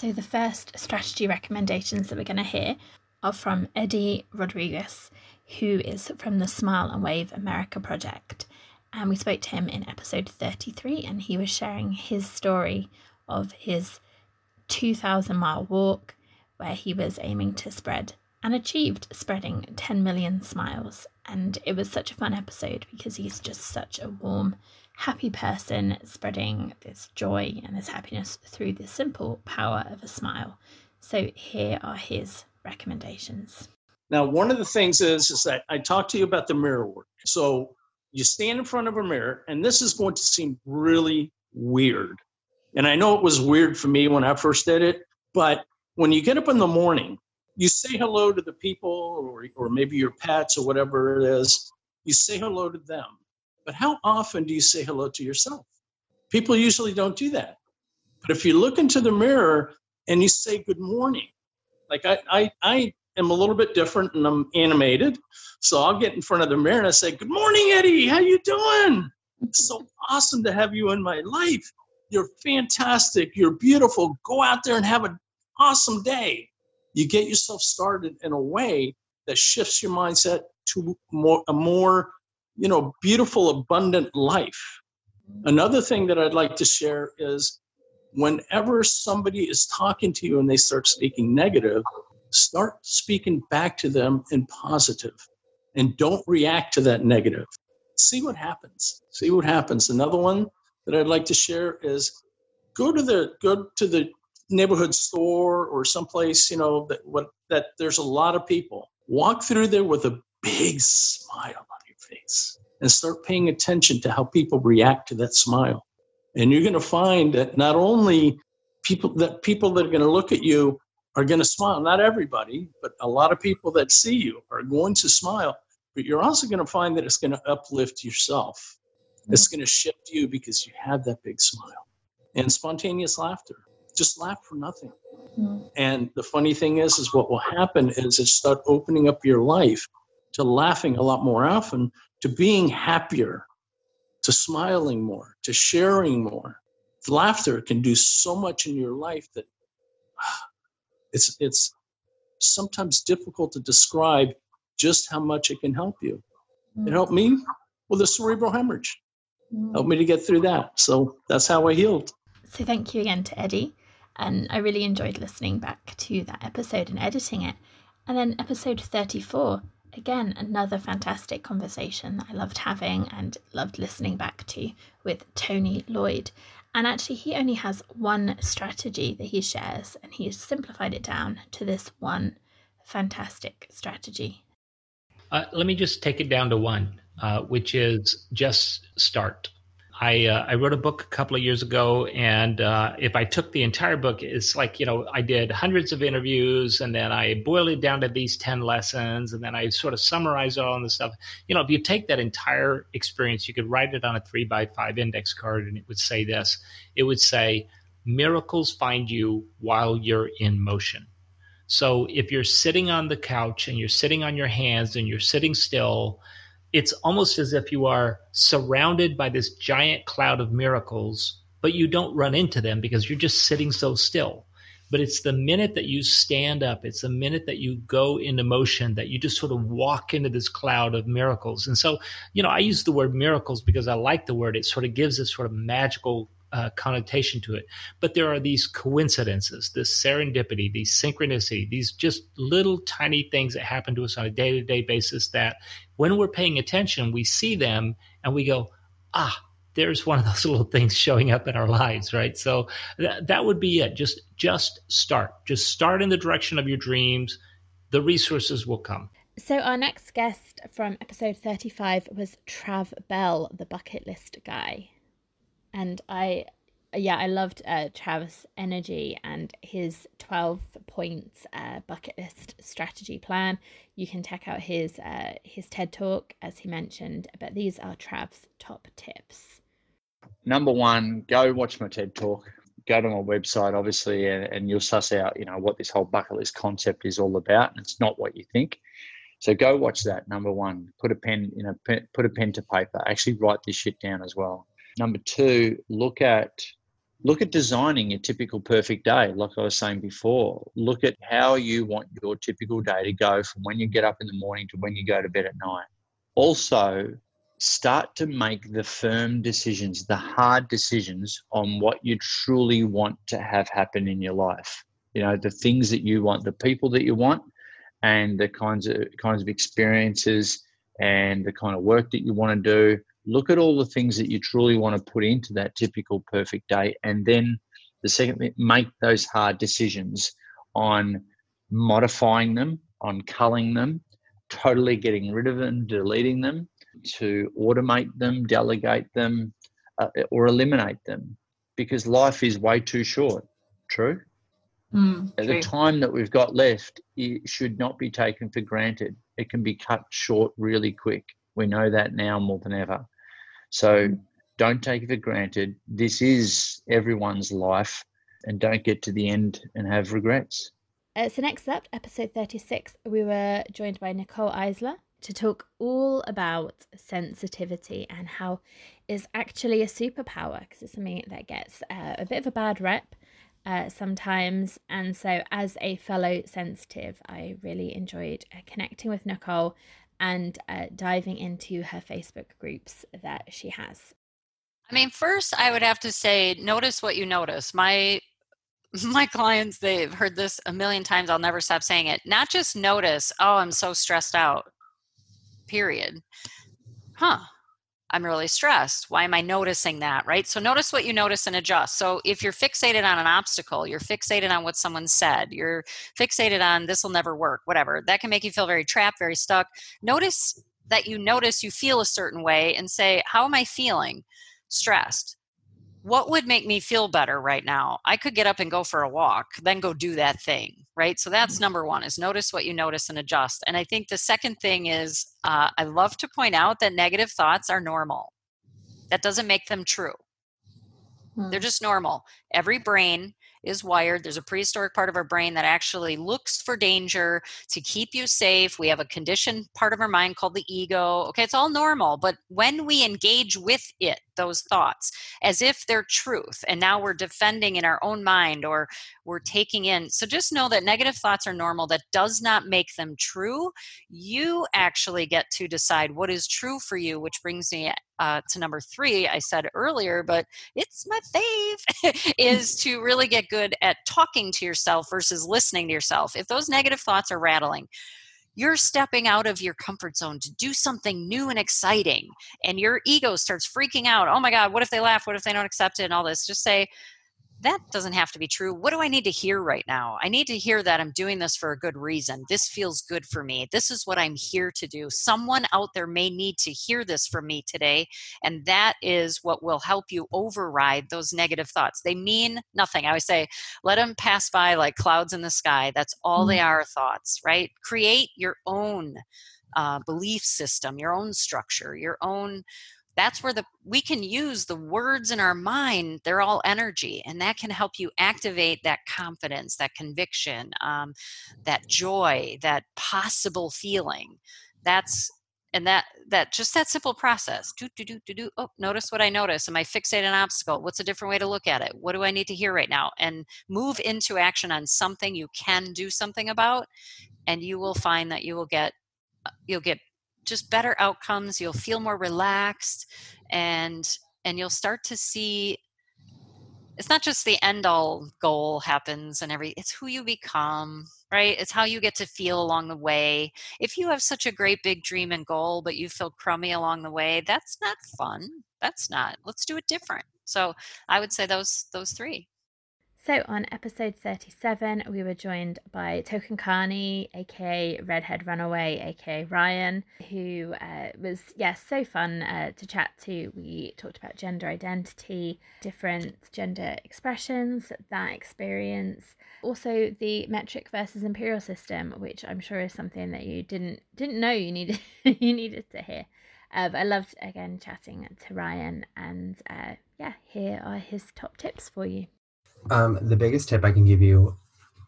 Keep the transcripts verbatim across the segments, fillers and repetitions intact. So the first strategy recommendations that we're going to hear are from Eddie Rodriguez, who is from the Smile and Wave America Project. And we spoke to him in episode thirty-three, and he was sharing his story of his two thousand mile walk, where he was aiming to spread and achieved spreading ten million smiles. And it was such a fun episode because he's just such a warm, happy person, spreading this joy and this happiness through the simple power of a smile. So here are his recommendations. Now, one of the things is, is that I talked to you about the mirror work. So you stand in front of a mirror, and this is going to seem really weird. And I know it was weird for me when I first did it, but when you get up in the morning, you say hello to the people or, or maybe your pets or whatever it is. You say hello to them. But how often do you say hello to yourself? People usually don't do that. But if you look into the mirror and you say good morning, like I, I, I am a little bit different and I'm animated. So I'll get in front of the mirror and I say, good morning, Eddie. How you doing? It's so awesome to have you in my life. You're fantastic. You're beautiful. Go out there and have an awesome day. You get yourself started in a way that shifts your mindset to more, a more, you know, beautiful, abundant life. Another thing that I'd like to share is whenever somebody is talking to you and they start speaking negative, start speaking back to them in positive and don't react to that negative. See what happens. See what happens. Another one that I'd like to share is go to the, go to the, neighborhood store or someplace, you know, that what that there's a lot of people. Walk through there with a big smile on your face and start paying attention to how people react to that smile. And you're going to find that not only people that people that are going to look at you are going to smile, not everybody, but a lot of people that see you are going to smile, but you're also going to find that it's going to uplift yourself. Mm-hmm. It's going to shift you because you have that big smile. And spontaneous laughter. Just laugh for nothing. Mm-hmm. And the funny thing is, is what will happen is it start opening up your life to laughing a lot more often, to being happier, to smiling more, to sharing more. Laughter can do so much in your life that ah, it's it's sometimes difficult to describe just how much it can help you. Mm-hmm. It helped me with a cerebral hemorrhage. Mm-hmm. Helped me to get through that. So that's how I healed. So thank you again to Eddie. And I really enjoyed listening back to that episode and editing it. And then episode thirty-four, again, another fantastic conversation that I loved having and loved listening back to with Tony Lloyd. And actually, he only has one strategy that he shares, and he's simplified it down to this one fantastic strategy. Uh, let me just take it down to one, uh, which is just start. I, uh, I wrote a book a couple of years ago, and uh, if I took the entire book, it's like, you know, I did hundreds of interviews, and then I boiled it down to these ten lessons, and then I sort of summarized all of this stuff. You know, if you take that entire experience, you could write it on a three by five index card, and it would say this. It would say, miracles find you while you're in motion. So if you're sitting on the couch, and you're sitting on your hands, and you're sitting still, it's almost as if you are surrounded by this giant cloud of miracles, but you don't run into them because you're just sitting so still. But it's the minute that you stand up, it's the minute that you go into motion, that you just sort of walk into this cloud of miracles. And so, you know, I use the word miracles because I like the word. It sort of gives this sort of magical uh, connotation to it. But there are these coincidences, this serendipity, these synchronicity, these just little tiny things that happen to us on a day-to-day basis that when we're paying attention, we see them and we go, ah, there's one of those little things showing up in our lives, right? So th- that would be it. Just just start. Just start in the direction of your dreams. The resources will come. So our next guest from episode thirty-five was Trav Bell, the bucket list guy. And I, yeah, I loved uh, Trav's energy and his twelve points uh, bucket list strategy plan. You can check out his uh, his TED Talk, as he mentioned, but these are Trav's top tips. Number one, go watch my TED Talk. Go to my website, obviously, and, and you'll suss out, you know, what this whole bucket list concept is all about. And it's not what you think. So go watch that, number one. Put a pen, you know, pe- put a pen to paper. Actually write this shit down as well. Number two, look at Look at designing your typical perfect day, like I was saying before. Look at how you want your typical day to go from when you get up in the morning to when you go to bed at night. Also, start to make the firm decisions, the hard decisions on what you truly want to have happen in your life. You know, the things that you want, the people that you want, and the kinds of kinds of experiences and the kind of work that you want to do. Look at all the things that you truly want to put into that typical perfect day. And then the second thing, make those hard decisions on modifying them, on culling them, totally getting rid of them, deleting them, to automate them, delegate them, uh, or eliminate them, because life is way too short. True? Mm, true. The time that we've got left, it should not be taken for granted. It can be cut short really quick. We know that now more than ever. So don't take it for granted. This is everyone's life, and don't get to the end and have regrets. Uh, so next up, episode thirty-six, we were joined by Nicole Eisler to talk all about sensitivity and how is actually a superpower, because it's something that gets uh, a bit of a bad rep uh, sometimes. And so as a fellow sensitive, I really enjoyed uh, connecting with Nicole and uh, diving into her Facebook groups that she has. I mean, first I would have to say, notice what you notice. My my clients, they've heard this a million times. I'll never stop saying it. Not just notice, oh, I'm so stressed out, period. Huh, I'm really stressed. Why am I noticing that, right? So notice what you notice and adjust. So if you're fixated on an obstacle, you're fixated on what someone said, you're fixated on this will never work, whatever, that can make you feel very trapped, very stuck. Notice that you notice you feel a certain way and say, how am I feeling? Stressed. What would make me feel better right now? I could get up and go for a walk, then go do that thing, right? So that's number one, is notice what you notice and adjust. And I think the second thing is, uh, I love to point out that negative thoughts are normal. That doesn't make them true. Hmm. They're just normal. Every brain is wired. There's a prehistoric part of our brain that actually looks for danger to keep you safe. We have a conditioned part of our mind called the ego. Okay, it's all normal, but when we engage with it, those thoughts, as if they're truth, and now we're defending in our own mind, or we're taking in. So just know that negative thoughts are normal. That does not make them true. You actually get to decide what is true for you, which brings me uh, to number three. I said earlier, but it's my fave, is to really get good at talking to yourself versus listening to yourself. If those negative thoughts are rattling, you're stepping out of your comfort zone to do something new and exciting, and your ego starts freaking out. Oh my God, what if they laugh? What if they don't accept it? And all this. Just say, that doesn't have to be true. What do I need to hear right now? I need to hear that I'm doing this for a good reason. This feels good for me. This is what I'm here to do. Someone out there may need to hear this from me today. And that is what will help you override those negative thoughts. They mean nothing. I always say, let them pass by like clouds in the sky. That's all they are, thoughts, right? Create your own uh, belief system, your own structure, your own. That's where the we can use the words in our mind. They're all energy, and that can help you activate that confidence, that conviction, um, that joy, that possible feeling. That's and that that just that simple process. Do do do do do. Oh, notice what I notice. Am I fixated on an obstacle? What's a different way to look at it? What do I need to hear right now? And move into action on something you can do something about, and you will find that you will get you'll get. just better outcomes. You'll feel more relaxed, and and you'll start to see it's not just the end all goal happens and every it's who you become, right? It's how you get to feel along the way. If you have such a great big dream and goal, but you feel crummy along the way, that's not fun. That's not, let's do it different. So I would say those those three. So on episode thirty-seven, we were joined by Token Kani, aka Redhead Runaway, aka Ryan, who uh, was, yeah, so fun uh, to chat to. We talked about gender identity, different gender expressions, that experience, also the metric versus imperial system, which I'm sure is something that you didn't didn't know you needed you needed to hear. Uh, but I loved again chatting to Ryan, and uh, yeah, here are his top tips for you. Um, the biggest tip I can give you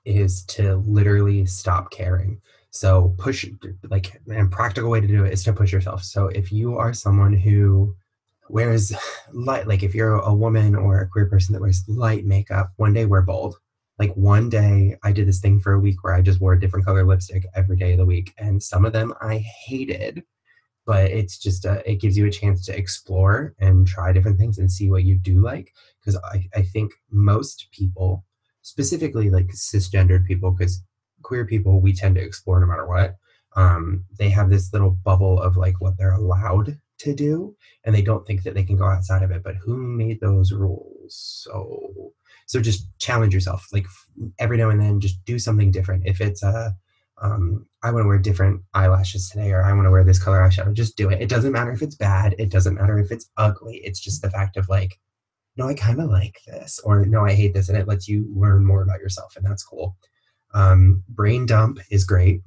is to literally stop caring. So push, like, and a practical way to do it is to push yourself. So if you are someone who wears light, like if you're a woman or a queer person that wears light makeup, one day wear bold. Like one day I did this thing for a week where I just wore a different color lipstick every day of the week. And some of them I hated, but it's just, a, it gives you a chance to explore and try different things and see what you do like. Because I, I think most people, specifically like cisgendered people, because queer people, we tend to explore no matter what. Um, they have this little bubble of like what they're allowed to do, and they don't think that they can go outside of it. But who made those rules? So, so just challenge yourself. Like every now and then, just do something different. If it's a, um, I want to wear different eyelashes today, or I want to wear this color eyeshadow, just do it. It doesn't matter if it's bad. It doesn't matter if it's ugly. It's just the fact of like, no, I kind of like this, or no, I hate this. And it lets you learn more about yourself, and that's cool. Um, brain dump is great.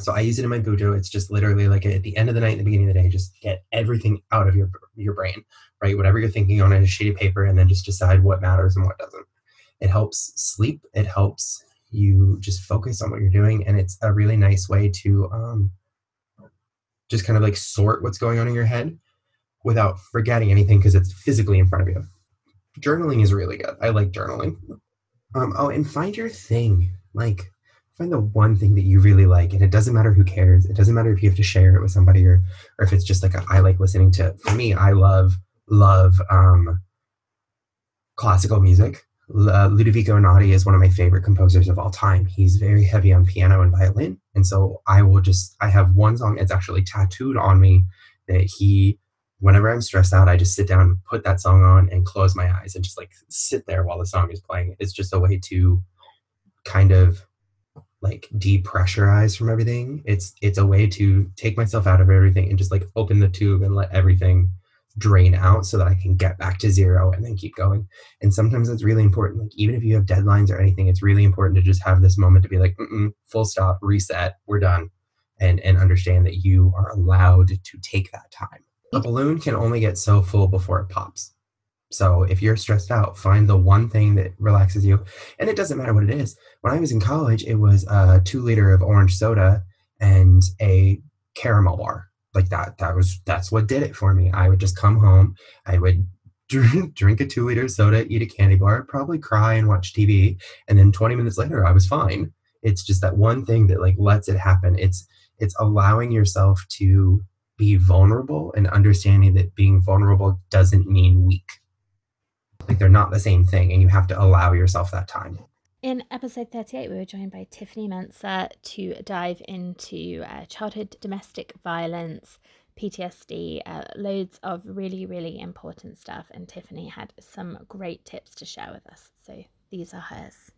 So I use it in my Bujo. It's just literally like at the end of the night and the beginning of the day, just get everything out of your your brain, right? Whatever you're thinking on a sheet of paper, and then just decide what matters and what doesn't. It helps sleep. It helps you just focus on what you're doing. And it's a really nice way to um, just kind of like sort what's going on in your head without forgetting anything, because it's physically in front of you. Journaling is really good. I like journaling. Um, oh, and find your thing. Like, find the one thing that you really like, and it doesn't matter who cares. It doesn't matter if you have to share it with somebody, or, or if it's just like a, I like listening to. For me, I love love um, classical music. Uh, Ludovico Einaudi is one of my favorite composers of all time. He's very heavy on piano and violin, and so I will just. I have one song. It's actually tattooed on me that he. Whenever I'm stressed out, I just sit down, put that song on, and close my eyes and just like sit there while the song is playing. It's just a way to kind of like depressurize from everything. It's it's a way to take myself out of everything and just like open the tube and let everything drain out so that I can get back to zero and then keep going. And sometimes that's really important. Like even if you have deadlines or anything, it's really important to just have this moment to be like, mm-mm, full stop, reset, we're done. And, and understand that you are allowed to take that time. A balloon can only get so full before it pops. So if you're stressed out, find the one thing that relaxes you. And it doesn't matter what it is. When I was in college, it was a two liter of orange soda and a caramel bar. Like that, that was, that's what did it for me. I would just come home. I would drink, drink a two liter soda, eat a candy bar, probably cry and watch T V. And then twenty minutes later, I was fine. It's just that one thing that like lets it happen. It's, it's allowing yourself to be vulnerable and understanding that being vulnerable doesn't mean weak. Like they're not the same thing, and you have to allow yourself that time. In episode thirty-eight, we were joined by Tiffany Mensah to dive into uh, childhood domestic violence, P T S D, uh, loads of really, really important stuff. And Tiffany had some great tips to share with us. So these are hers.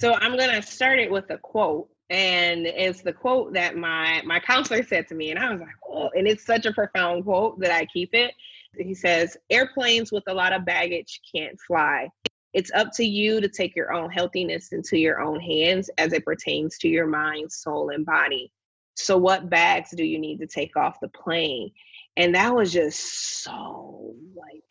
So I'm going to start it with a quote. And it's the quote that my, my counselor said to me, and I was like, oh, and it's such a profound quote that I keep it. He says, airplanes with a lot of baggage can't fly. It's up to you to take your own healthiness into your own hands as it pertains to your mind, soul, and body. So what bags do you need to take off the plane? And that was just so like,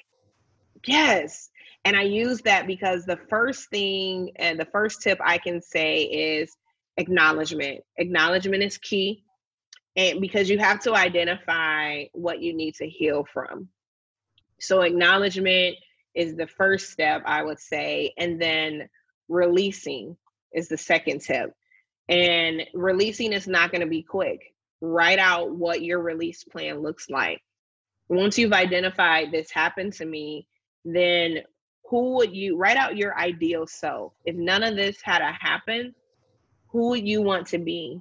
yes. And I use that because the first thing and the first tip I can say is, Acknowledgement. Acknowledgement is key, and because you have to identify what you need to heal from. So acknowledgement is the first step, I would say, and then releasing is the second tip. And releasing is not going to be quick. Write out what your release plan looks like. Once you've identified this happened to me, then who would you write out your ideal self? If none of this had to happen, who you want to be.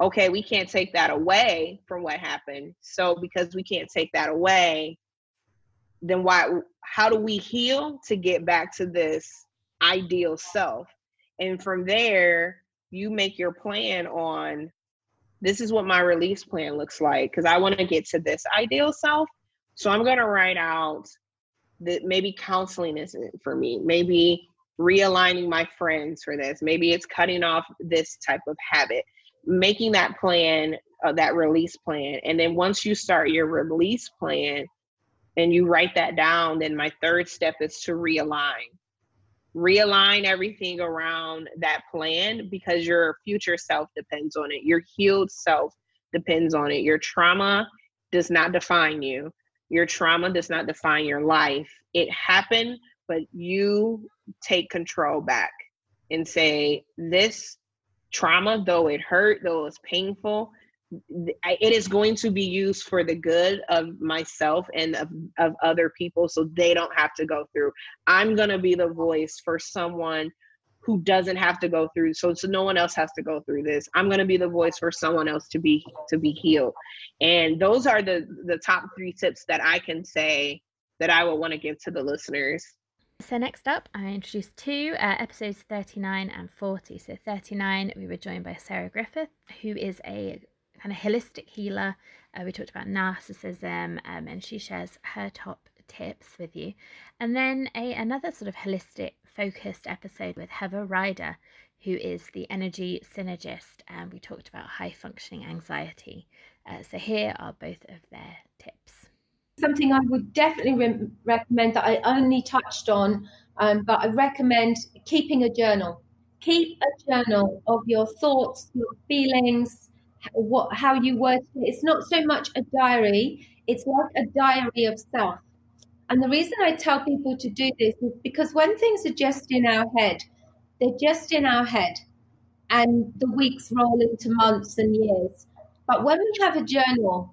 Okay, we can't take that away from what happened. So because we can't take that away, then why? How do we heal to get back to this ideal self? And from there, you make your plan on, this is what my release plan looks like, because I want to get to this ideal self. So I'm going to write out that maybe counseling isn't for me. Maybe realigning my friends for this. Maybe it's cutting off this type of habit, making that plan, uh, that release plan. And then once you start your release plan and you write that down, then my third step is to realign. Realign everything around that plan, because your future self depends on it. Your healed self depends on it. Your trauma does not define you. Your trauma does not define your life. It happened, but you take control back and say, this trauma, though it hurt, though it's painful, it is going to be used for the good of myself and of, of other people, so they don't have to go through. I'm going to be the voice for someone who doesn't have to go through, so, so no one else has to go through this. I'm going to be the voice for someone else to be to be healed. And those are the the top three tips that I can say that I would want to give to the listeners. So next up, I introduced two, uh, episodes thirty-nine and forty. So thirty-nine, we were joined by Sarah Griffith, who is a kind of holistic healer. Uh, we talked about narcissism, um, and she shares her top tips with you. And then a another sort of holistic focused episode with Heather Ryder, who is the energy synergist, and we talked about high functioning anxiety. Uh, so here are both of their tips. Something I would definitely re- recommend that I only touched on, um, but I recommend keeping a journal. Keep a journal of your thoughts, your feelings, what, how you were. It's not so much a diary, it's like a diary of self. And the reason I tell people to do this is because when things are just in our head, they're just in our head, and the weeks roll into months and years. But when we have a journal,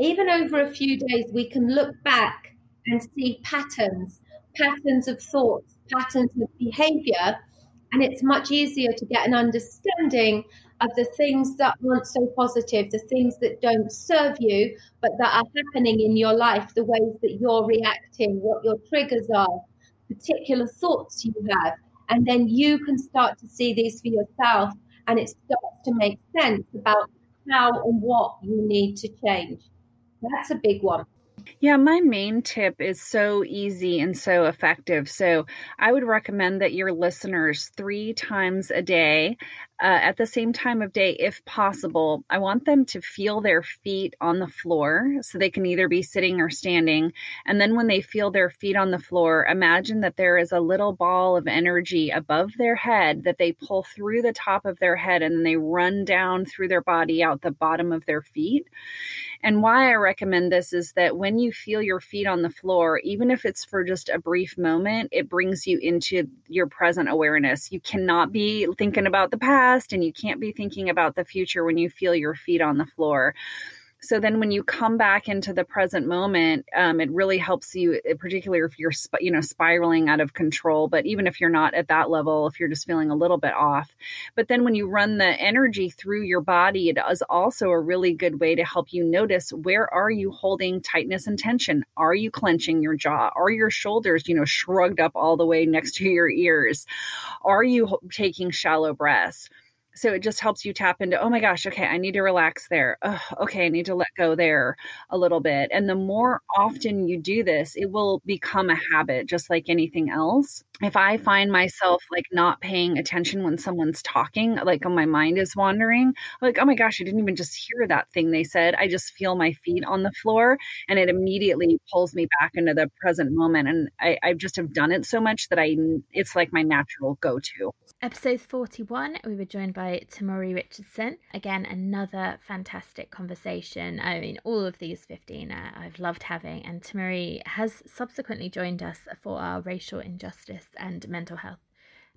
even over a few days, we can look back and see patterns, patterns of thoughts, patterns of behavior, and it's much easier to get an understanding of the things that aren't so positive, the things that don't serve you, but that are happening in your life, the ways that you're reacting, what your triggers are, particular thoughts you have. And then you can start to see these for yourself, and it starts to make sense about how and what you need to change. That's a big one. Yeah, my main tip is so easy and so effective. So I would recommend that your listeners three times a day, uh, at the same time of day, if possible, I want them to feel their feet on the floor, so they can either be sitting or standing. And then when they feel their feet on the floor, imagine that there is a little ball of energy above their head that they pull through the top of their head, and then they run down through their body out the bottom of their feet. And why I recommend this is that when you feel your feet on the floor, even if it's for just a brief moment, it brings you into your present awareness. You cannot be thinking about the past, and you can't be thinking about the future when you feel your feet on the floor. So then when you come back into the present moment, um, it really helps you, particularly if you're, you know, spiraling out of control. But even if you're not at that level, if you're just feeling a little bit off, but then when you run the energy through your body, it is also a really good way to help you notice, where are you holding tightness and tension? Are you clenching your jaw? Are your shoulders, you know, shrugged up all the way next to your ears? Are you taking shallow breaths? So it just helps you tap into, oh my gosh, okay, I need to relax there. Oh, okay, I need to let go there a little bit. And the more often you do this, it will become a habit, just like anything else. If I find myself like not paying attention when someone's talking, like oh, my mind is wandering, I'm like, oh my gosh, I didn't even just hear that thing they said. I just feel my feet on the floor, and it immediately pulls me back into the present moment. And I, I just have done it so much that I, it's like my natural go-to. Episode forty-one, we were joined by Tamari Richardson. Again, another fantastic conversation. I mean, all of these fifteen uh, I've loved having, and Tamari has subsequently joined us for our racial injustice and mental health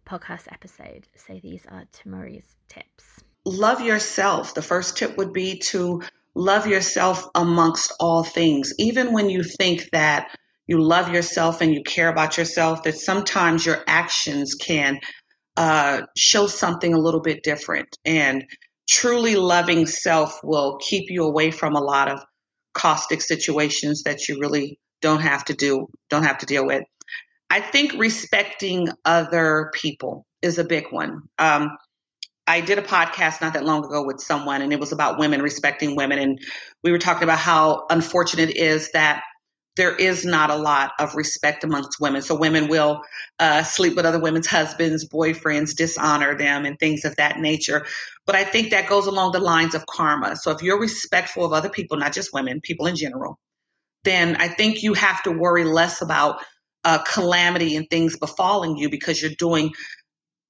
podcast episode. So these are Tamari's tips. Love yourself. The first tip would be to love yourself amongst all things. Even when you think that you love yourself and you care about yourself, that sometimes your actions can Uh, show something a little bit different, and truly loving self will keep you away from a lot of caustic situations that you really don't have to do, don't have to deal with. I think respecting other people is a big one. Um, I did a podcast not that long ago with someone, and it was about women respecting women. And we were talking about how unfortunate it is that there is not a lot of respect amongst women. So women will uh, sleep with other women's husbands, boyfriends, dishonor them, and things of that nature. But I think that goes along the lines of karma. So if you're respectful of other people, not just women, people in general, then I think you have to worry less about uh, calamity and things befalling you, because you're doing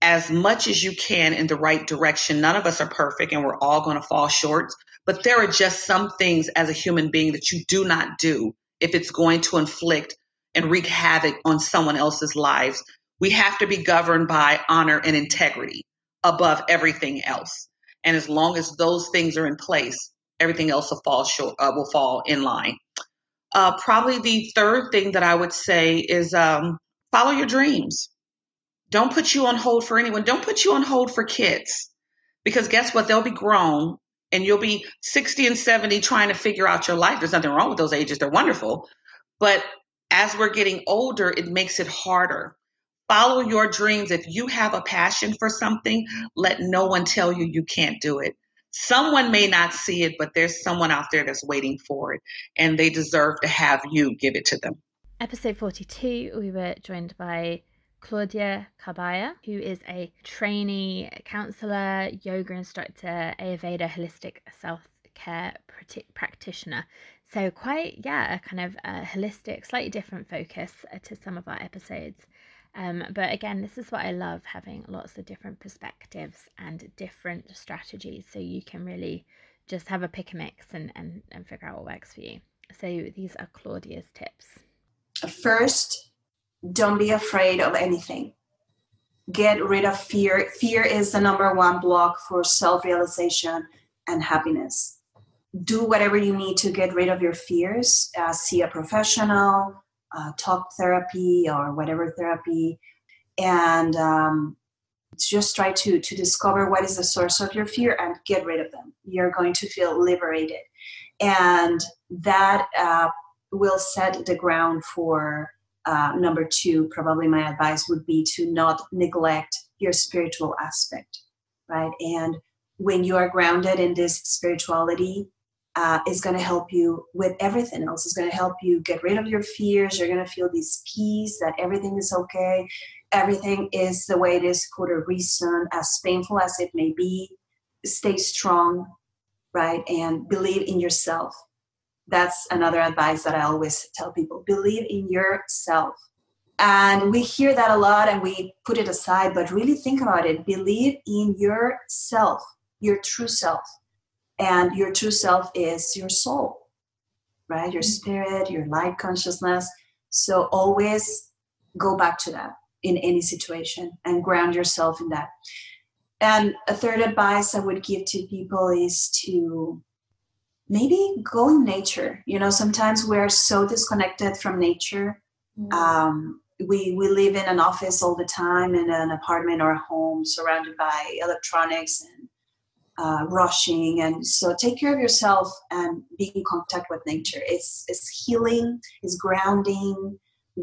as much as you can in the right direction. None of us are perfect, and we're all going to fall short. But there are just some things as a human being that you do not do if it's going to inflict and wreak havoc on someone else's lives. We have to be governed by honor and integrity above everything else. And as long as those things are in place, everything else will fall short, uh, will fall in line. Uh, probably the third thing that I would say is um, follow your dreams. Don't put you on hold for anyone. Don't put you on hold for kids, because guess what? They'll be grown and you'll be sixty and seventy trying to figure out your life. There's nothing wrong with those ages. They're wonderful. But as we're getting older, it makes it harder. Follow your dreams. If you have a passion for something, let no one tell you you can't do it. Someone may not see it, but there's someone out there that's waiting for it, and they deserve to have you give it to them. Episode forty-two, we were joined by Claudia Kabaya, who is a trainee counselor, yoga instructor, Ayurveda, holistic self-care practitioner. So quite, yeah, a kind of a holistic, slightly different focus to some of our episodes. Um, but again, this is what I love, having lots of different perspectives and different strategies, so you can really just have a pick and mix and, and, and figure out what works for you. So these are Claudia's tips. First, don't be afraid of anything. Get rid of fear. Fear is the number one block for self-realization and happiness. Do whatever you need to get rid of your fears. Uh, see a professional. Uh, talk therapy or whatever therapy, and um, just try to to discover what is the source of your fear and get rid of them. You're going to feel liberated, and that uh, will set the ground for uh, number two. Probably my advice would be to not neglect your spiritual aspect, right? And when you are grounded in this spirituality, Uh, is going to help you with everything else. It's going to help you get rid of your fears. You're going to feel this peace that everything is okay. Everything is the way it is for a reason, as painful as it may be. Stay strong, right? And believe in yourself. That's another advice that I always tell people. Believe in yourself. And we hear that a lot and we put it aside, but really think about it. Believe in yourself, your true self. And your true self is your soul, right? Your spirit, your light consciousness. So always go back to that in any situation and ground yourself in that. And a third advice I would give to people is to maybe go in nature. You know, sometimes we're so disconnected from nature. Mm-hmm. Um, we, we live in an office all the time, in an apartment or a home, surrounded by electronics and Uh, rushing. And so take care of yourself and be in contact with nature. It's it's healing, it's grounding.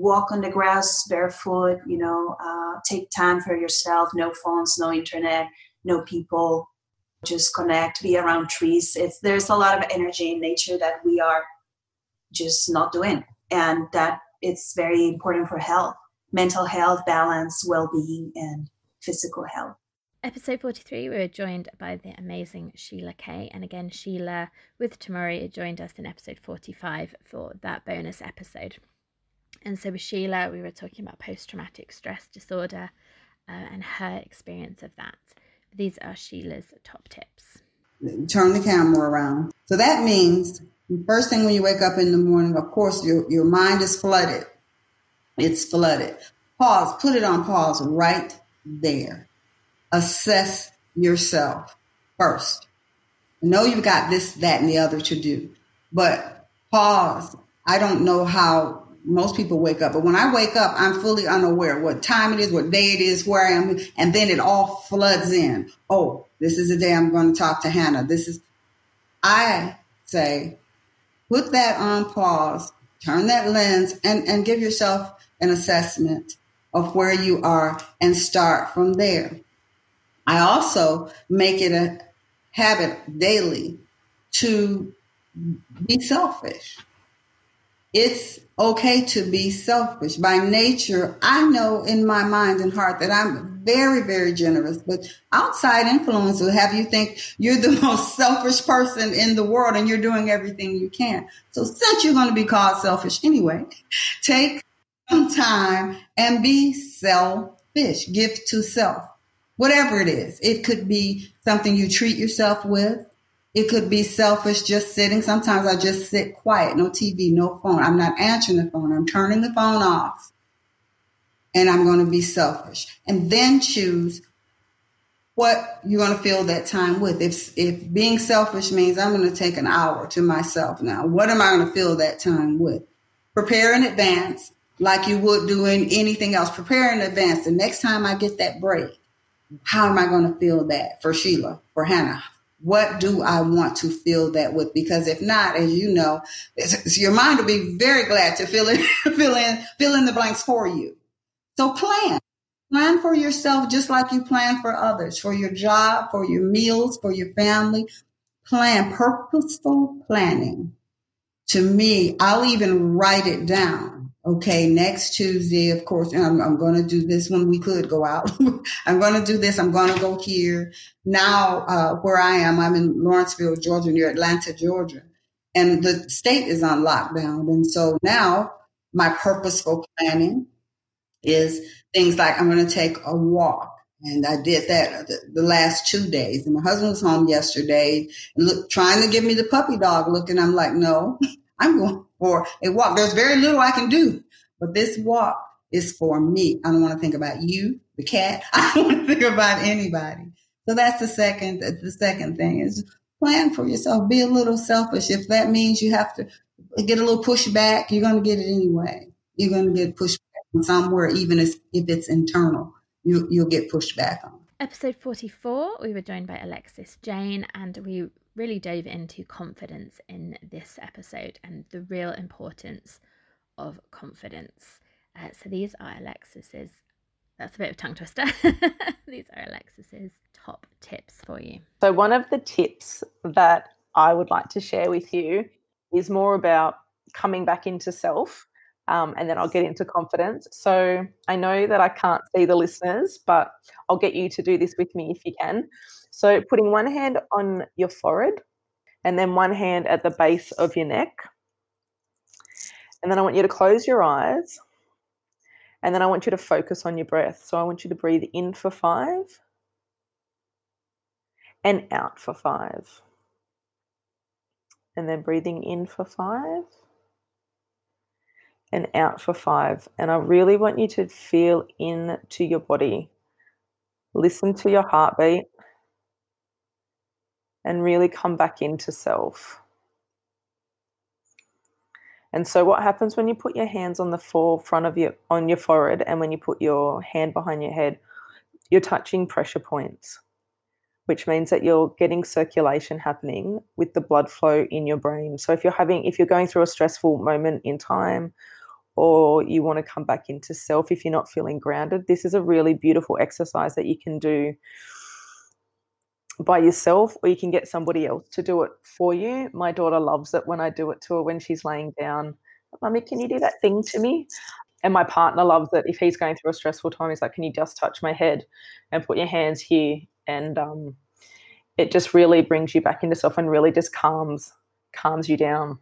Walk on the grass barefoot, you know, uh, take time for yourself. No phones, no internet, no people. Just connect, be around trees. It's there's a lot of energy in nature that we are just not doing. And that it's very important for health, mental health, balance, well-being, and physical health. Episode forty-three, we were joined by the amazing Sheila Kay. And again, Sheila with Tamari joined us in episode forty-five for that bonus episode. And so with Sheila, we were talking about post-traumatic stress disorder uh, and her experience of that. These are Sheila's top tips. Turn the camera around. So that means first thing when you wake up in the morning, of course, your, your mind is flooded. It's flooded. Pause. Put it on pause right there. Assess yourself first. I know you've got this, that, and the other to do, but pause. I don't know how most people wake up, but when I wake up, I'm fully unaware what time it is, what day it is, where I am, and then it all floods in. Oh, this is the day I'm going to talk to Hannah. This is, I say, put that on pause, turn that lens, and, and give yourself an assessment of where you are and start from there. I also make it a habit daily to be selfish. It's okay to be selfish. By nature, I know in my mind and heart that I'm very, very generous, but outside influence will have you think you're the most selfish person in the world and you're doing everything you can. So since you're going to be called selfish anyway, take some time and be selfish. Give to self. Whatever it is, it could be something you treat yourself with. It could be selfish, just sitting. Sometimes I just sit quiet, no T V, no phone. I'm not answering the phone. I'm turning the phone off. And I'm going to be selfish. And then choose what you're going to fill that time with. If, if being selfish means I'm going to take an hour to myself now, what am I going to fill that time with? Prepare in advance like you would doing anything else. Prepare in advance. The next time I get that break, how am I going to fill that for Sheila, for Hannah? What do I want to fill that with? Because if not, as you know, it's, it's, your mind will be very glad to fill in, fill in, fill in the blanks for you. So plan. Plan for yourself just like you plan for others, for your job, for your meals, for your family. Plan, purposeful planning. To me, I'll even write it down. Okay, next Tuesday, of course, and I'm, I'm going to do this when we could go out. I'm going to do this. I'm going to go here. Now, uh, where I am, I'm in Lawrenceville, Georgia, near Atlanta, Georgia. And the state is on lockdown. And so now my purposeful planning is things like I'm going to take a walk. And I did that the, the last two days. And my husband was home yesterday and look, trying to give me the puppy dog look. And I'm like, no, I'm going for a walk. There's very little I can do. But this walk is for me. I don't want to think about you, the cat. I don't want to think about anybody. So that's the second, the second thing is plan for yourself. Be a little selfish. If that means you have to get a little pushback, you're going to get it anyway. You're going to get pushed somewhere, even if it's internal, you, you'll get pushed back on. Episode forty-four, we were joined by Alexis Jane, and we really dove into confidence in this episode and the real importance of confidence. Uh, so these are Alexis's, that's a bit of tongue twister, these are Alexis's top tips for you. So one of the tips that I would like to share with you is more about coming back into self. Um, and then I'll get into confidence. So I know that I can't see the listeners, but I'll get you to do this with me if you can. So putting one hand on your forehead and then one hand at the base of your neck. And then I want you to close your eyes. And then I want you to focus on your breath. So I want you to breathe in for five and out for five. And then breathing in for five. And out for five. And I really want you to feel into your body. Listen to your heartbeat and really come back into self. And so what happens when you put your hands on the forefront of your, on your forehead and when you put your hand behind your head, you're touching pressure points, which means that you're getting circulation happening with the blood flow in your brain. So if you're having, if you're going through a stressful moment in time, or you want to come back into self, if you're not feeling grounded, this is a really beautiful exercise that you can do by yourself, or you can get somebody else to do it for you. My daughter loves it when I do it to her when she's laying down. Mummy, can you do that thing to me? And my partner loves it. If he's going through a stressful time, he's like, can you just touch my head and put your hands here? And um, it just really brings you back into self and really just calms calms you down.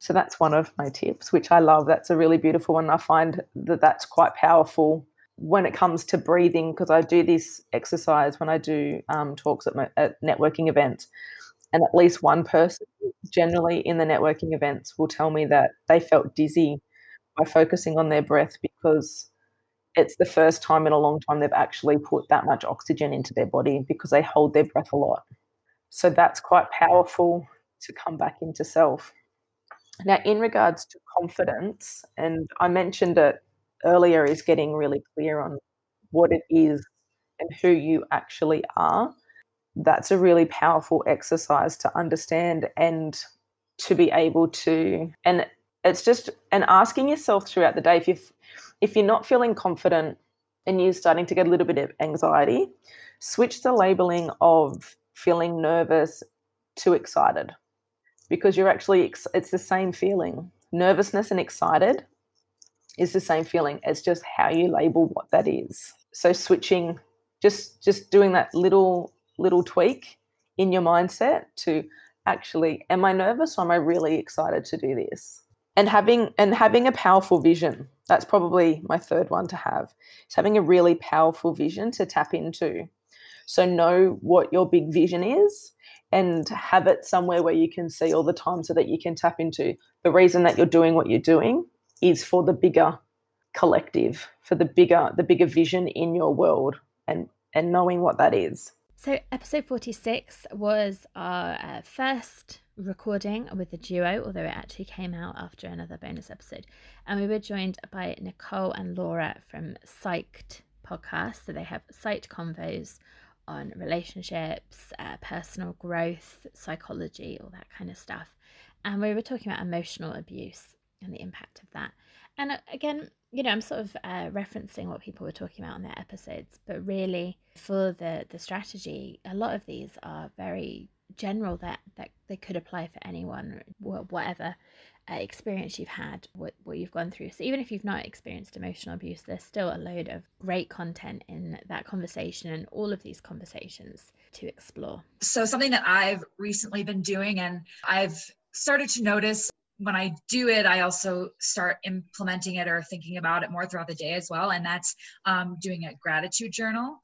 So that's one of my tips, which I love. That's a really beautiful one. I find that that's quite powerful when it comes to breathing, because I do this exercise when I do um, talks at, my, at networking events, and at least one person generally in the networking events will tell me that they felt dizzy by focusing on their breath, because it's the first time in a long time they've actually put that much oxygen into their body, because they hold their breath a lot. So that's quite powerful to come back into self. Now, in regards to confidence, and I mentioned it earlier, is getting really clear on what it is and who you actually are. That's a really powerful exercise to understand and to be able to, and it's just, and asking yourself throughout the day, if you've If you're not feeling confident and you're starting to get a little bit of anxiety, switch the labeling of feeling nervous to excited, because you're actually, it's the same feeling. Nervousness and excited is the same feeling. It's just how you label what that is. So switching, just just doing that little little tweak in your mindset to actually, am I nervous or am I really excited to do this? And having and having a powerful vision, that's probably my third one to have. It's having a really powerful vision to tap into. So know what your big vision is and have it somewhere where you can see all the time so that you can tap into the reason that you're doing what you're doing is for the bigger collective, for the bigger the bigger vision in your world, and and knowing what that is. So episode forty-six was our uh, first recording with the duo, although it actually came out after another bonus episode, and we were joined by Nicole and Laura from Psyched Podcast. So they have Psyched Convos on relationships, uh, personal growth, psychology, all that kind of stuff. And we were talking about emotional abuse and the impact of that. And again, you know, I'm sort of uh, referencing what people were talking about in their episodes, but really for the the strategy, a lot of these are very general, that that they could apply for anyone, whatever uh, experience you've had, what, what you've gone through. So even if you've not experienced emotional abuse, there's still a load of great content in that conversation and all of these conversations to explore. So something that I've recently been doing, and I've started to notice when I do it, I also start implementing it or thinking about it more throughout the day as well, and that's um, doing a gratitude journal.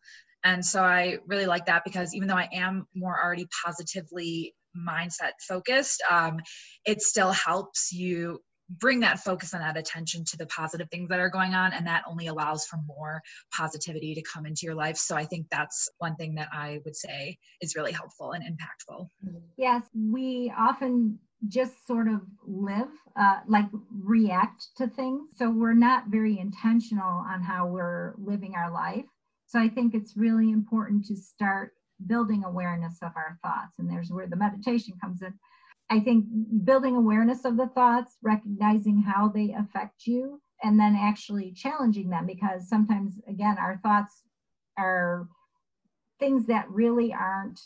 And so I really like that, because even though I am more already positively mindset focused, um, it still helps you bring that focus and that attention to the positive things that are going on. And that only allows for more positivity to come into your life. So I think that's one thing that I would say is really helpful and impactful. Yes, we often just sort of live, uh, like react to things. So we're not very intentional on how we're living our life. So I think it's really important to start building awareness of our thoughts. And there's where the meditation comes in. I think building awareness of the thoughts, recognizing how they affect you, and then actually challenging them, because sometimes, again, our thoughts are things that really aren't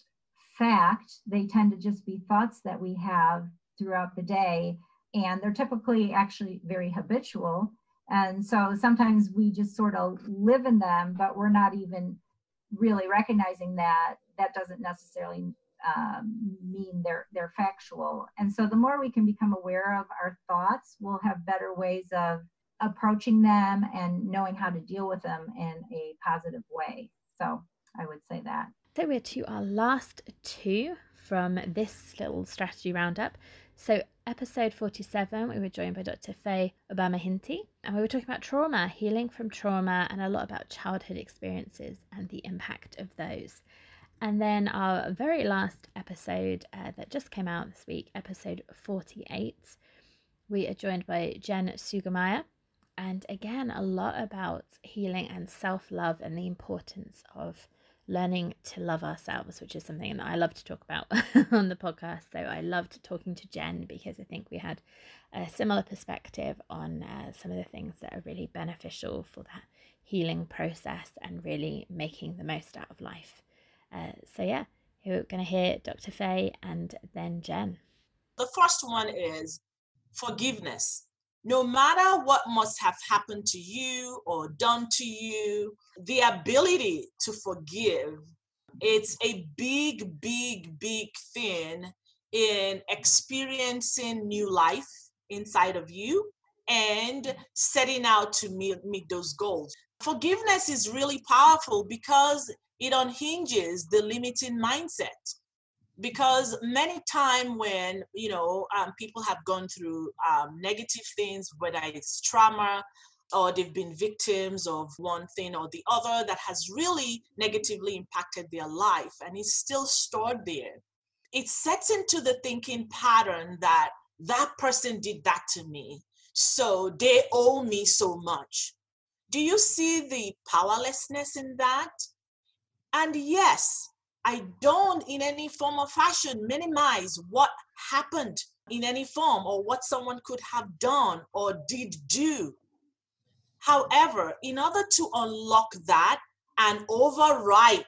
fact. They tend to just be thoughts that we have throughout the day. And they're typically actually very habitual. And so sometimes we just sort of live in them, but we're not even really recognizing that that doesn't necessarily um, mean they're they're factual. And so the more we can become aware of our thoughts, we'll have better ways of approaching them and knowing how to deal with them in a positive way. So I would say that. So we're to our last two from this little strategy roundup. So episode forty-seven, we were joined by Doctor Faye Obamahinti, and we were talking about trauma, healing from trauma, and a lot about childhood experiences and the impact of those. And then our very last episode uh, that just came out this week, episode forty-eight, we are joined by Jen Sugamaya, and again, a lot about healing and self-love and the importance of learning to love ourselves, which is something that I love to talk about on the podcast. So I loved talking to Jen, because I think we had a similar perspective on uh, some of the things that are really beneficial for that healing process and really making the most out of life. Uh, so yeah, we're going to hear Doctor Faye and then Jen. The first one is forgiveness. No matter what must have happened to you or done to you, the ability to forgive, it's a big, big, big thing in experiencing new life inside of you and setting out to meet, meet those goals. Forgiveness is really powerful because it unhinges the limiting mindset. Because many times when, you know, um, people have gone through um, negative things, whether it's trauma or they've been victims of one thing or the other that has really negatively impacted their life and is still stored there, it sets into the thinking pattern that that person did that to me, so they owe me so much. Do you see the powerlessness in that? And yes, I don't in any form or fashion minimize what happened in any form or what someone could have done or did do. However, in order to unlock that and overwrite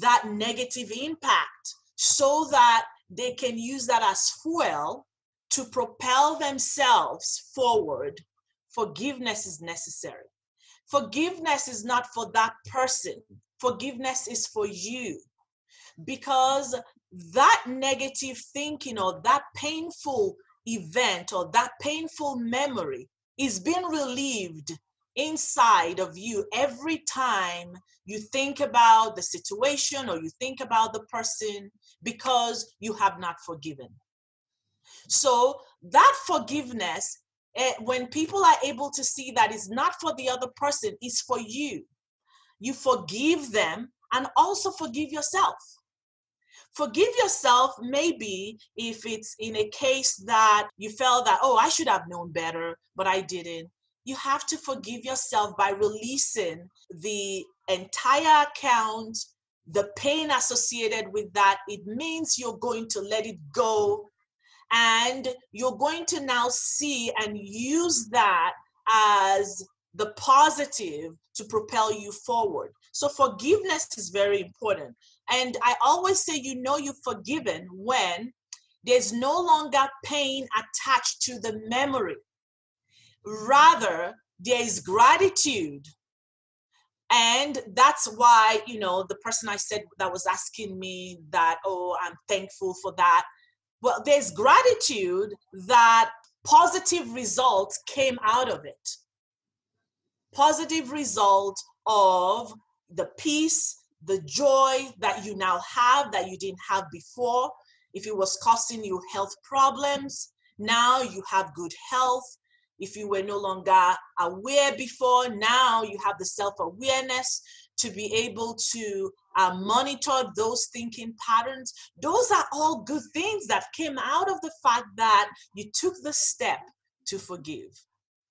that negative impact so that they can use that as fuel to propel themselves forward, forgiveness is necessary. Forgiveness is not for that person. Forgiveness is for you, because that negative thinking or that painful event or that painful memory is being relieved inside of you every time you think about the situation or you think about the person, because you have not forgiven. So that forgiveness, when people are able to see that it's not for the other person, it's for you. You forgive them and also forgive yourself. Forgive yourself, maybe if it's in a case that you felt that, oh, I should have known better, but I didn't. You have to forgive yourself by releasing the entire account, the pain associated with that. It means you're going to let it go, and you're going to now see and use that as the positive to propel you forward. So forgiveness is very important. And I always say, you know, you've forgiven when there's no longer pain attached to the memory. Rather, there is gratitude. And that's why, you know, the person I said that was asking me that, oh, I'm thankful for that. Well, there's gratitude that positive results came out of it. Positive result of the peace, the joy that you now have that you didn't have before. If it was causing you health problems, now you have good health. If you were no longer aware before, now you have the self-awareness to be able to uh, monitor those thinking patterns. Those are all good things that came out of the fact that you took the step to forgive.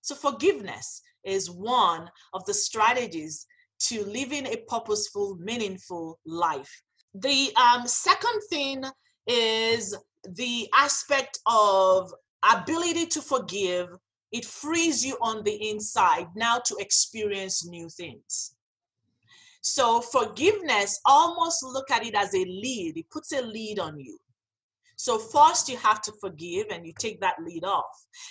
So forgiveness is one of the strategies to living a purposeful, meaningful life. The um, second thing is the aspect of ability to forgive. It frees you on the inside now to experience new things. So forgiveness, almost look at it as a lead. It puts a lead on you. So first you have to forgive and you take that lead off.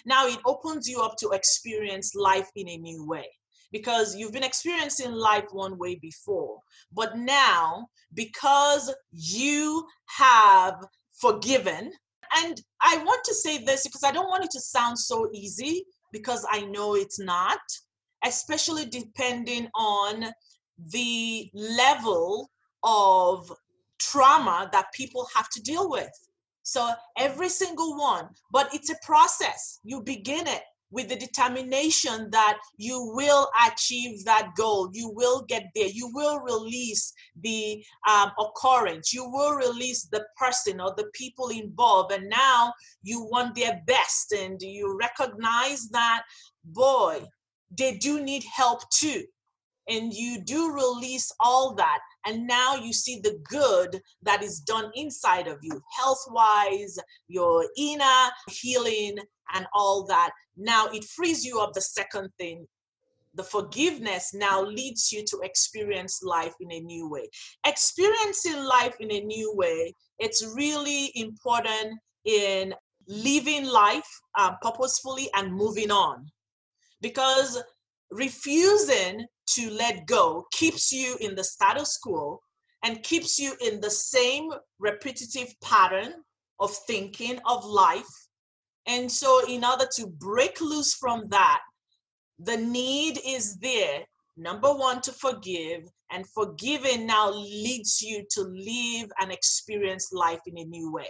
Now it opens you up to experience life in a new way, because you've been experiencing life one way before. But now, because you have forgiven, and I want to say this because I don't want it to sound so easy, because I know it's not, especially depending on the level of trauma that people have to deal with. So every single one, but it's a process. You begin it with the determination that you will achieve that goal. You will get there. You will release the um, occurrence. You will release the person or the people involved. And now you want their best, and you recognize that, boy, they do need help too. And you do release all that. And now you see the good that is done inside of you, health-wise, your inner healing and all that. Now it frees you up. The second thing, the forgiveness now leads you to experience life in a new way. Experiencing life in a new way, it's really important in living life uh, purposefully and moving on, because refusing to let go keeps you in the status quo and keeps you in the same repetitive pattern of thinking of life. And so in order to break loose from that, the need is there, number one, to forgive, and forgiving now leads you to live and experience life in a new way.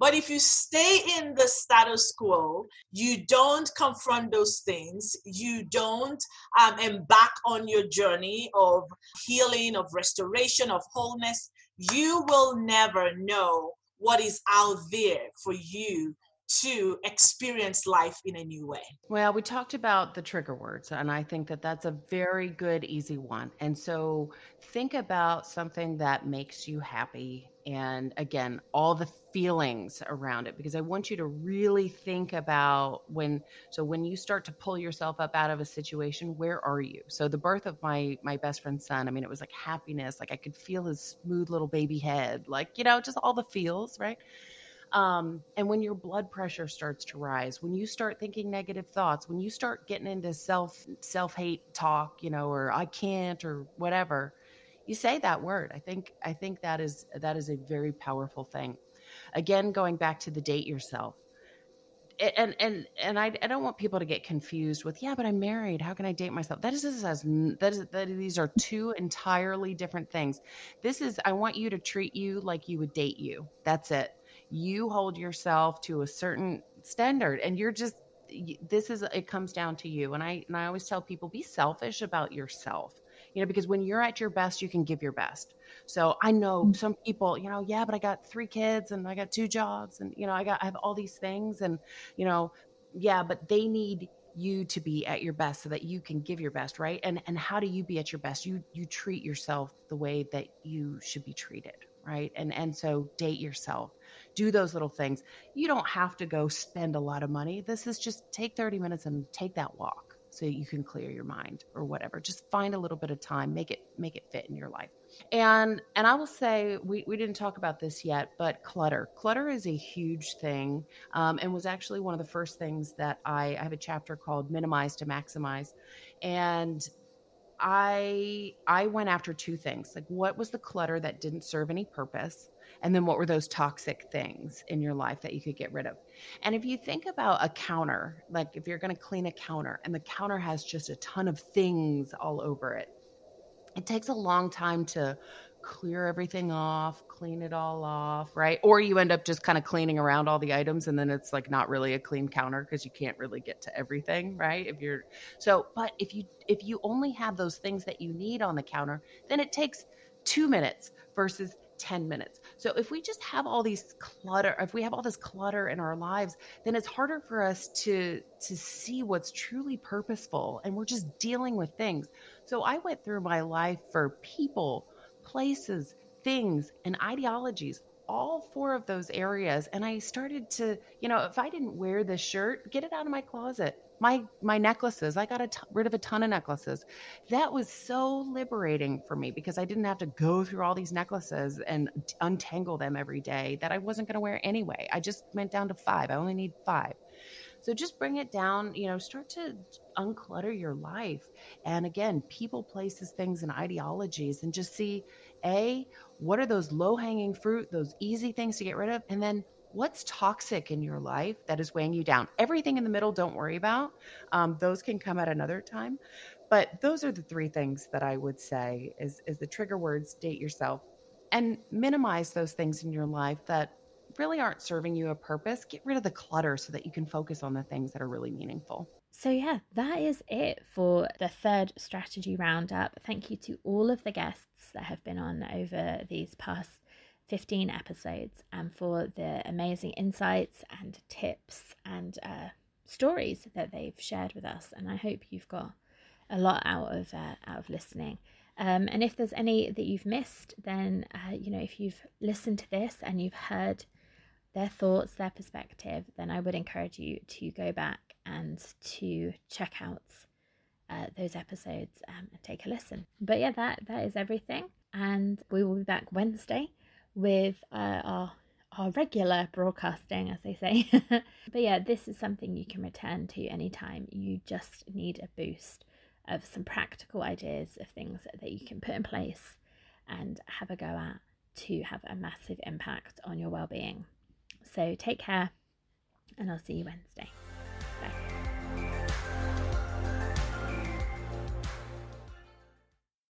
But if you stay in the status quo, you don't confront those things, you don't um, embark on your journey of healing, of restoration, of wholeness, you will never know what is out there for you to experience life in a new way. Well, we talked about the trigger words, and I think that that's a very good, easy one. And so think about something that makes you happy. And again, all the feelings around it, because I want you to really think about when, so when you start to pull yourself up out of a situation, where are you? So the birth of my, my best friend's son, I mean, it was like happiness. Like I could feel his smooth little baby head, like, you know, just all the feels, right? Um, and when your blood pressure starts to rise, when you start thinking negative thoughts, when you start getting into self, self-hate talk, you know, or I can't, or whatever, you say that word. I think, I think that is, that is a very powerful thing. Again, going back to the date yourself, and and and I, I don't want people to get confused with, yeah, but I'm married, how can I date myself? That is this as that is that these are two entirely different things. This is, I want you to treat you like you would date you. That's it. You hold yourself to a certain standard, and you're just, this is, it comes down to you. And I and I always tell people, be selfish about yourself. You know, because when you're at your best, you can give your best. So I know some people, you know, yeah, but I got three kids and I got two jobs and, you know, I got, I have all these things and, you know, yeah, but they need you to be at your best so that you can give your best. Right. And, and how do you be at your best? You, you treat yourself the way that you should be treated. Right. And, and so date yourself, do those little things. You don't have to go spend a lot of money. This is just take thirty minutes and take that walk, so you can clear your mind or whatever. Just find a little bit of time, make it, make it fit in your life. And, and I will say, we, we didn't talk about this yet, but clutter, clutter is a huge thing. Um, and was actually one of the first things that I, I have a chapter called Minimize to Maximize. And I, I went after two things. Like, what was the clutter that didn't serve any purpose? And then what were those toxic things in your life that you could get rid of? And if you think about a counter, like if you're going to clean a counter and the counter has just a ton of things all over it, it takes a long time to clear everything off, clean it all off, right? Or you end up just kind of cleaning around all the items, and then it's like not really a clean counter because you can't really get to everything, right? If you're so, but if you if you only have those things that you need on the counter, then it takes two minutes versus ten minutes. So if we just have all these clutter, if we have all this clutter in our lives, then it's harder for us to, to see what's truly purposeful, and we're just dealing with things. So I went through my life for people, places, things, and ideologies, all four of those areas. And I started to, you know, if I didn't wear this shirt, get it out of my closet. My, my necklaces, I got a t- rid of a ton of necklaces. That was so liberating for me because I didn't have to go through all these necklaces and t- untangle them every day that I wasn't going to wear anyway. I just went down to five. I only need five. So just bring it down, you know, start to unclutter your life. And again, people, places, things, and ideologies, and just see, A, what are those low hanging fruit, those easy things to get rid of? And then what's toxic in your life that is weighing you down? Everything in the middle, don't worry about. Um, those can come at another time. But those are the three things that I would say is, is the trigger words, date yourself, and minimize those things in your life that really aren't serving you a purpose. Get rid of the clutter so that you can focus on the things that are really meaningful. So yeah, that is it for the third strategy roundup. Thank you to all of the guests that have been on over these past fifteen episodes, and for the amazing insights and tips and uh, stories that they've shared with us. And I hope you've got a lot out of uh, out of listening. Um, and if there's any that you've missed, then uh, you know, if you've listened to this and you've heard their thoughts, their perspective, then I would encourage you to go back and to check out uh, those episodes um, and take a listen. But yeah, that that is everything, and we will be back Wednesday with uh, our our regular broadcasting, as they say. But yeah, this is something you can return to anytime you just need a boost of some practical ideas of things that you can put in place and have a go at to have a massive impact on your well-being. So take care, and I'll see you Wednesday.